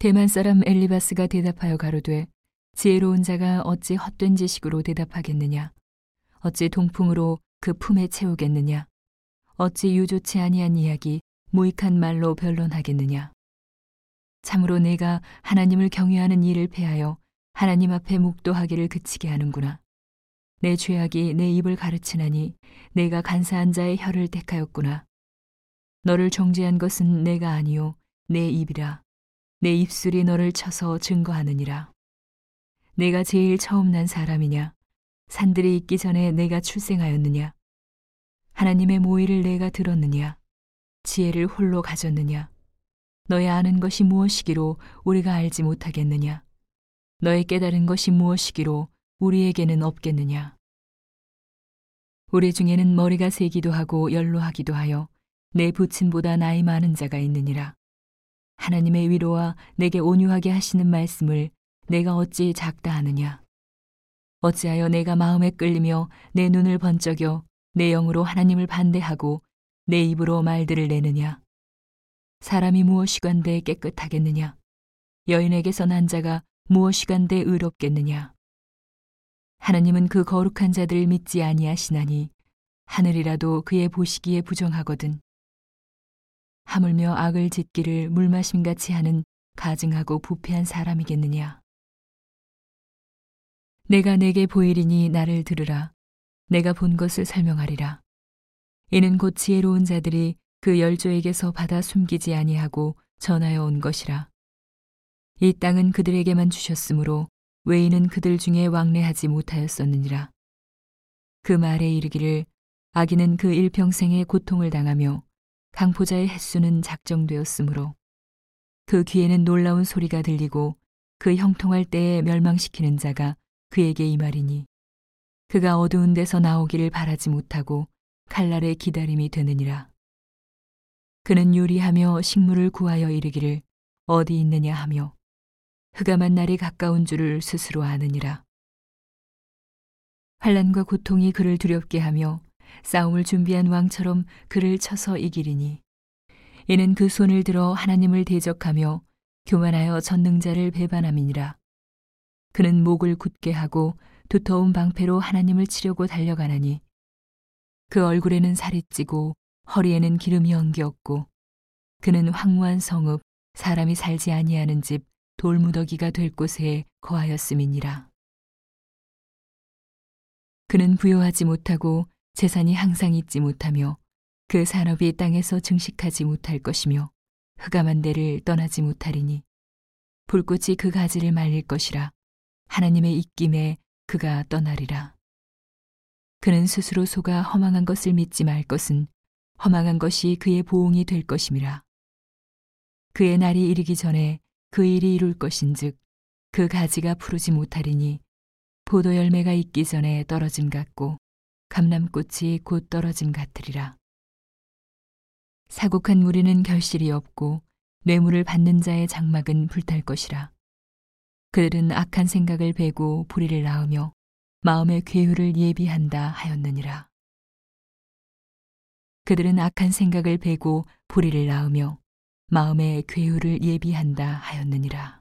대만 사람 엘리바스가 대답하여 가로되 지혜로운 자가 어찌 헛된 지식으로 대답하겠느냐? 어찌 동풍으로 그 품에 채우겠느냐? 어찌 유조치 아니한 이야기 무익한 말로 변론하겠느냐? 참으로 내가 하나님을 경외하는 이를 폐하여 하나님 앞에 묵도하기를 그치게 하는구나. 내 죄악이 내 입을 가르치나니 내가 간사한 자의 혀를 택하였구나. 너를 정죄한 것은 내가 아니요 내 입이라. 내 입술이 너를 쳐서 증거하느니라. 내가 제일 처음 난 사람이냐? 산들이 있기 전에 내가 출생하였느냐? 하나님의 모의를 내가 들었느냐? 지혜를 홀로 가졌느냐? 너의 아는 것이 무엇이기로 우리가 알지 못하겠느냐? 너의 깨달은 것이 무엇이기로 우리에게는 없겠느냐? 우리 중에는 머리가 세기도 하고 연로하기도 하여 내 부친보다 나이 많은 자가 있느니라. 하나님의 위로와 내게 온유하게 하시는 말씀을 내가 어찌 작다 하느냐? 어찌하여 내가 마음에 끌리며 내 눈을 번쩍여 내 영으로 하나님을 반대하고 내 입으로 말들을 내느냐? 사람이 무엇이간데 깨끗하겠느냐? 여인에게서 난 자가 무엇이간데 의롭겠느냐? 하나님은 그 거룩한 자들을 믿지 아니하시나니 하늘이라도 그의 보시기에 부정하거든. 하물며 악을 짓기를 물마심같이 하는 가증하고 부패한 사람이겠느냐? 내가 내게 보이리니 나를 들으라. 내가 본 것을 설명하리라. 이는 곧 지혜로운 자들이 그 열조에게서 받아 숨기지 아니하고 전하여 온 것이라. 이 땅은 그들에게만 주셨으므로 외인은 그들 중에 왕래하지 못하였었느니라. 그 말에 이르기를 악인은 그 일평생의 고통을 당하며 강포자의 횟수는 작정되었으므로 그 귀에는 놀라운 소리가 들리고 그 형통할 때에 멸망시키는 자가 그에게 이 말이니 그가 어두운 데서 나오기를 바라지 못하고 칼날의 기다림이 되느니라. 그는 유리하며 식물을 구하여 이르기를 어디 있느냐 하며 흑암한 날이 가까운 줄을 스스로 아느니라. 환난과 고통이 그를 두렵게 하며 싸움을 준비한 왕처럼 그를 쳐서 이기리니 이는 그 손을 들어 하나님을 대적하며 교만하여 전능자를 배반함이니라. 그는 목을 굳게 하고 두터운 방패로 하나님을 치려고 달려가나니 그 얼굴에는 살이 찌고 허리에는 기름이 엉겼고 그는 황무한 성읍 사람이 살지 아니하는 집 돌무더기가 될 곳에 거하였음이니라. 그는 부여하지 못하고 재산이 항상 있지 못하며 그 산업이 땅에서 증식하지 못할 것이며 흑암한 데를 떠나지 못하리니 불꽃이 그 가지를 말릴 것이라. 하나님의 입김에 그가 떠나리라. 그는 스스로 속아 허망한 것을 믿지 말 것은 허망한 것이 그의 보응이 될 것임이라. 그의 날이 이르기 전에 그 일이 이룰 것인즉 그 가지가 푸르지 못하리니 포도 열매가 익기 전에 떨어짐 같고 감람꽃이 곧 떨어짐 같으리라. 사곡한 무리는 결실이 없고 뇌물을 받는 자의 장막은 불탈 것이라. 그들은 악한 생각을 베고 불의를 낳으며 마음의 괴유를 예비한다 하였느니라. 그들은 악한 생각을 베고 불의를 낳으며 마음의 괴유를 예비한다 하였느니라.